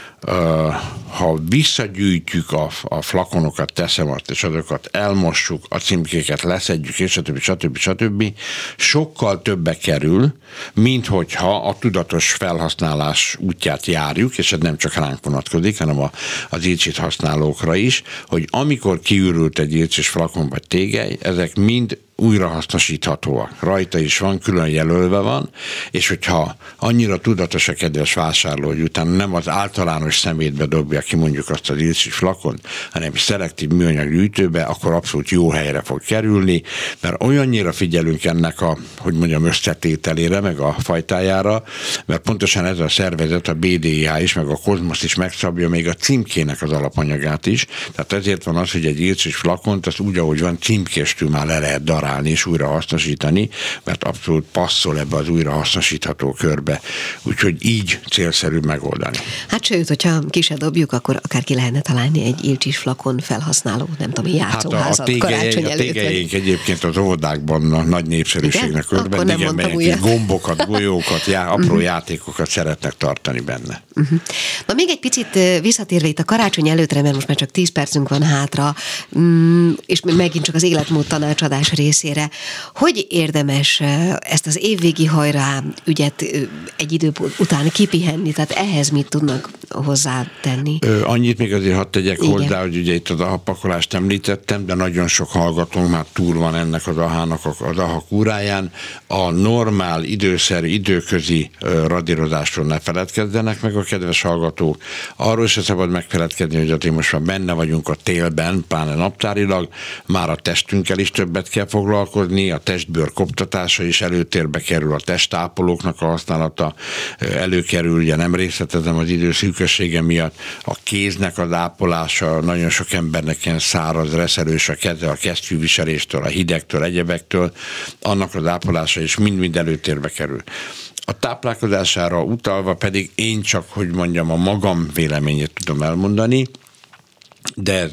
ha visszagyűjtjük a flakonokat, teszem azt, és azokat elmossuk, a címkéket leszedjük, és stb. Sokkal többe kerül, mint hogyha a tudatos felhasználás útját járjuk, és ez nem csak ránk vonatkozik, hanem az ilcsit használókra is, hogy amikor kiürült egy ilcsis flakon vagy tégely, ezek mind újrahasznosíthatóak. Rajta is van, külön jelölve van, és hogyha annyira tudatos a kedves vásárló, hogy utána nem az általános szemétbe dobja ki mondjuk azt az ilcsis flakon, hanem szelektív műanyag gyűjtőbe, akkor abszolút jó helyre fog kerülni, mert olyannyira figyelünk ennek összetételére, meg a fajtájára, mert pontosan ez a szervezet, a BDH is, meg a kozmosz is megszabja még a címkének az alapanyagát is, tehát ezért van az, hogy egy ilcsis flakont, azt úgy, ahogy van, címkéstől már le lehet és újrahasznosítani, mert abszolút passzol ebbe az újrahasznosítható körbe. Úgyhogy így célszerű megoldani. Hát sőt, hogyha ki se dobjuk, akkor akár ki lehetne találni egy ilcsis flakon felhasználó, nem tudom, játszóházat karácsony előtt. A tégelyeink egyébként az óvodákban a nagy népszerűségnek örvend, igen, melyek gombokat, golyókat, apró játékokat szeretnek tartani benne. Na még egy picit visszatérve itt a karácsony előttre, mert most már csak 10 percünk van hátra, és megint csak az életmód tanácsadás részére. Hogy érdemes ezt az évvégi hajrá ügyet egy idő után kipihenni? Tehát ehhez mit tudnak hozzátenni? Annyit még azért hadd tegyek hozzá, hogy ugye itt az AHA-pakolást említettem, de nagyon sok hallgatónk már túl van ennek az AHA-nak, az AHA kúráján. A normál, időszerű, időközi radírozásról ne feledkezzenek meg a kedves hallgatók. Arról se szabad megfeledkezni, hogy azért most már benne vagyunk a télben, pláne naptárilag, már a testünkkel is többet kell foglalkozni, a testbőr koptatása is előtérbe kerül, a testápolóknak a használata előkerül, ugye nem részletezem az idő szűkössége miatt, a kéznek az ápolása, nagyon sok embernek ilyen száraz, reszelős a keze, a kesztyűviseléstől, a hidegtől, egyebektől, annak az ápolása is mind-mind előtérbe kerül. A táplálkozására utalva pedig én csak, hogy mondjam, a magam véleményét tudom elmondani, de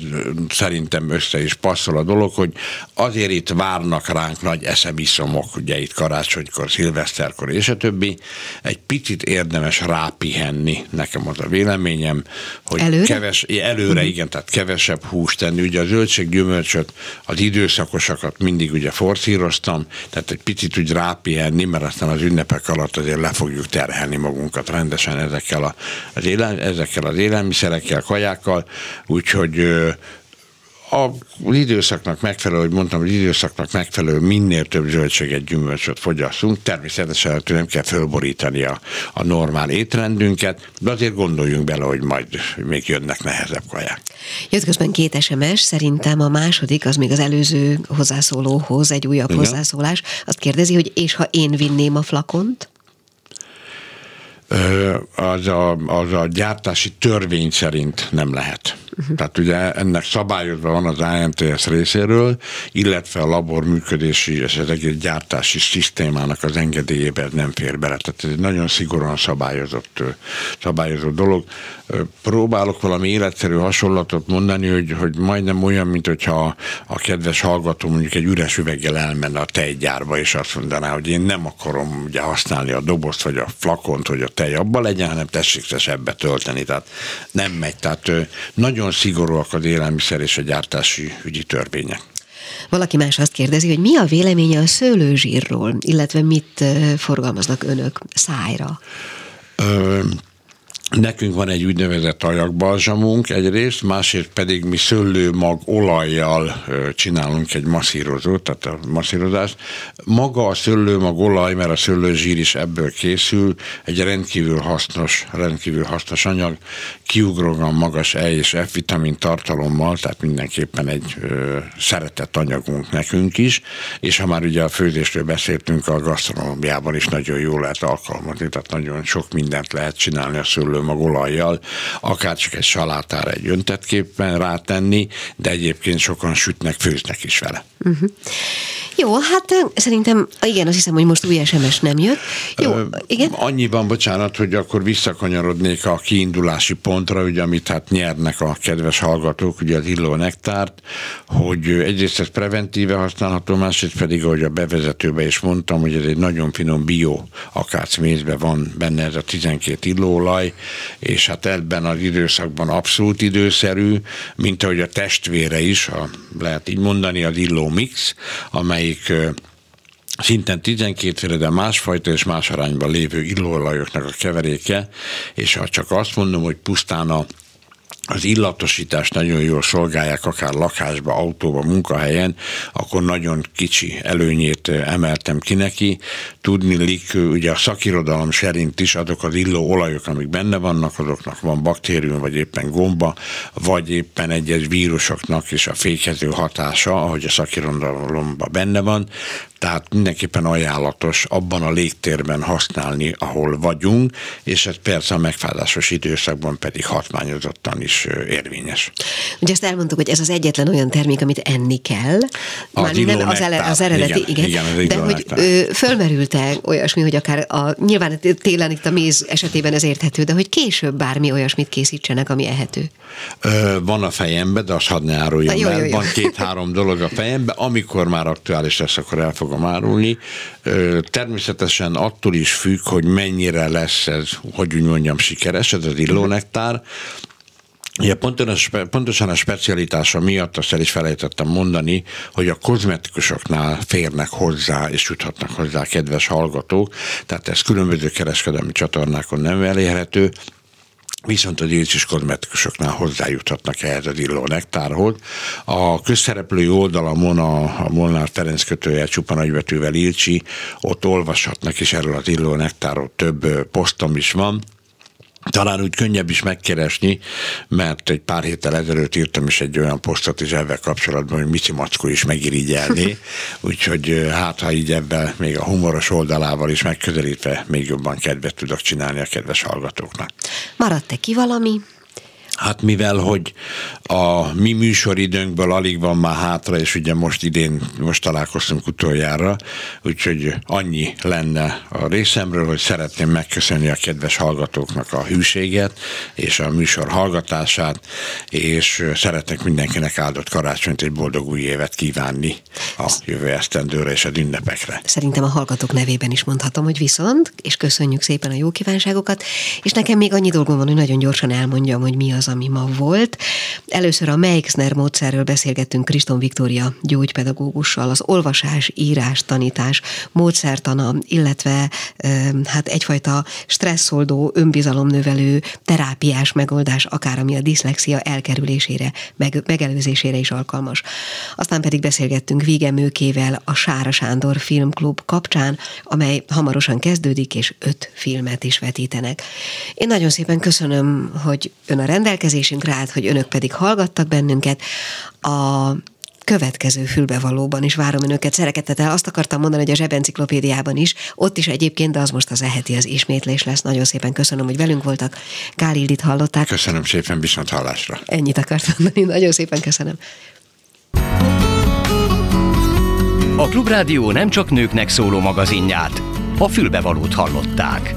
szerintem össze is passzol a dolog, hogy azért itt várnak ránk nagy eszemiszomok, ugye itt karácsonykor, szilveszterkor és a többi. Egy picit érdemes rápihenni, nekem az a véleményem, hogy előre, tehát kevesebb húst tenni. Ugye a zöldséggyümölcsöt, az időszakosakat mindig ugye forszíroztam, tehát egy picit úgy rápihenni, mert aztán az ünnepek alatt azért le fogjuk terhelni magunkat rendesen ezekkel ezekkel az élelmiszerekkel, kajákkal, úgyhogy az időszaknak megfelelő, hogy mondtam, az időszaknak megfelelő minél több zöldséget, gyümölcsöt fogyasszunk. Természetesen nem kell fölborítani a normál étrendünket, de azért gondoljunk bele, hogy majd még jönnek nehezebb kaják. Jött közben 2 SMS, szerintem a második, az még az előző hozzászólóhoz, egy újabb hozzászólás. Azt kérdezi, hogy és ha én vinném a flakont? Az a gyártási törvény szerint nem lehet. Tehát ugye ennek szabályozva van az AMTS részéről, illetve a labor működési és az egész gyártási szisztémának az engedélyében nem fér bele. Tehát ez egy nagyon szigorúan szabályozott dolog. Próbálok valami életszerű hasonlatot mondani, hogy majdnem olyan, mint hogyha a kedves hallgató mondjuk egy üres üveggel elmenne a tejgyárba, és azt mondaná, hogy én nem akarom ugye használni a dobozt, vagy a flakont, hogy a tej abba legyen, hanem tessék ebbe tölteni. Tehát nem megy. Tehát nagyon szigorúak az élelmiszer és a gyártási ügyi törvények. Valaki más azt kérdezi, hogy mi a véleménye a szőlőzsírról, illetve mit forgalmaznak önök szájra? Nekünk van egy úgynevezett ajakbalzsamunk egyrészt, másrészt pedig mi szőlőmag olajjal csinálunk egy masszírozót, tehát a masszírozás. Maga a szőlőmag olaj, mert a szőlőzsír is ebből készül, egy rendkívül hasznos anyag, kiugróan magas E és F vitamin tartalommal, tehát mindenképpen egy szeretett anyagunk nekünk is, és ha már ugye a főzésről beszéltünk, a gasztronómiában is nagyon jól lehet alkalmazni, tehát nagyon sok mindent lehet csinálni a szőlőmag olajjal, akár csak egy salátára egy öntetképpen rátenni, de egyébként sokan sütnek, főznek is vele. Uh-huh. Jó, hát szerintem, igen, azt hiszem, hogy most új SMS nem jött. Jó, igen? Annyiban, bocsánat, hogy akkor visszakanyarodnék a kiindulási pontra, ugye, amit hát nyernek a kedves hallgatók, ugye az illó nektárt, hogy egyrészt ez preventíve használható, másrészt pedig, ahogy a bevezetőben is mondtam, hogy ez egy nagyon finom bio akácmézben van benne ez a 12 illóolaj, és hát ebben az időszakban abszolút időszerű, mint ahogy a testvére is, lehet így mondani, az illó mix, amelyik szinten 12-re, de másfajta és más arányban lévő illóolajoknak a keveréke, és ha csak azt mondom, hogy pusztán az illatosítást nagyon jól szolgálják, akár lakásba, autóba, munkahelyen, akkor nagyon kicsi előnyét emeltem ki neki. Tudniillik, ugye a szakirodalom szerint is azok az illóolajok, amik benne vannak, azoknak van baktérium, vagy éppen gomba, vagy éppen egyes vírusoknak is a fékező hatása, ahogy a szakirodalomban benne van. Tehát mindenképpen ajánlatos abban a légtérben használni, ahol vagyunk, és ez persze a megfázásos időszakban pedig hatványozottan is érvényes. Ugye ezt elmondtuk, hogy ez az egyetlen olyan termék, amit enni kell. Az eredeti, igen. De hogy fölmerült-e olyasmi, hogy akár nyilván télen itt a méz esetében ez érthető, de hogy később bármi olyasmit készítsenek, ami ehető? Van a fejemben, de azt hadd ne áruljam el. Van 2-3 dolog a fejemben, amikor már aktuális lesz, akkor el fogom árulni. Természetesen attól is függ, hogy mennyire lesz ez, hogy úgy mondjam, sikeres, ez az illónektár. Ja, pontosan a specialitása miatt azt el is felejtettem mondani, hogy a kozmetikusoknál férnek hozzá, és juthatnak hozzá kedves hallgatók, tehát ez különböző kereskedelmi csatornákon nem elérhető, viszont a gyilcsis kozmetikusoknál hozzájuthatnak ehhez az illónektárhoz. A közszereplői oldalamon a Molnár Ferenc kötője csupa nagybetűvel Ilcsi, ott olvashatnak, és erről az illónektáról több posztom is van. Talán úgy könnyebb is megkeresni, mert egy pár héttel ezelőtt írtam is egy olyan posztot is ebben kapcsolatban, hogy Mici Mackó is megirigyelné, úgyhogy hát ha így ebben még a humoros oldalával is megközelítve még jobban kedvet tudok csinálni a kedves hallgatóknak. Maradt-e ki valami? Hát mivel, hogy a mi műsoridőnkből alig van már hátra, és ugye most találkoztunk utoljára, úgyhogy annyi lenne a részemről, hogy szeretném megköszönni a kedves hallgatóknak a hűséget, és a műsor hallgatását, és szeretnék mindenkinek áldott karácsonyt és boldog új évet kívánni a jövő esztendőre és az ünnepekre. Szerintem a hallgatók nevében is mondhatom, hogy viszont, és köszönjük szépen a jó kívánságokat, és nekem még annyi dolgom van, hogy nagyon gyorsan elmondjam, hogy mi az, ami ma volt. Először a Meixner módszerről beszélgettünk Kriston Viktória gyógypedagógussal, az olvasás, írás, tanítás módszertana, illetve hát egyfajta stresszoldó, önbizalomnövelő, terápiás megoldás, akár ami a diszlexia elkerülésére, megelőzésére is alkalmas. Aztán pedig beszélgettünk Vig Emőkével a Sára Sándor filmklub kapcsán, amely hamarosan kezdődik, és 5 filmet is vetítenek. Én nagyon szépen köszönöm, hogy ön a rendelkezésünkre állt, hogy önök pedig hallgattak bennünket. A következő fülbevalóban is várom önöket szeretettel. Azt akartam mondani, hogy a zsebenciklopédiában is, ott is egyébként, de az most az eheti az ismétlés lesz. Nagyon szépen köszönöm, hogy velünk voltak. Gál Ildit hallották. Köszönöm szépen, viszont hallásra. Ennyit akartam mondani. Nagyon szépen köszönöm. A Klubrádió nem csak nőknek szóló magazinját, a fülbevalót hallották.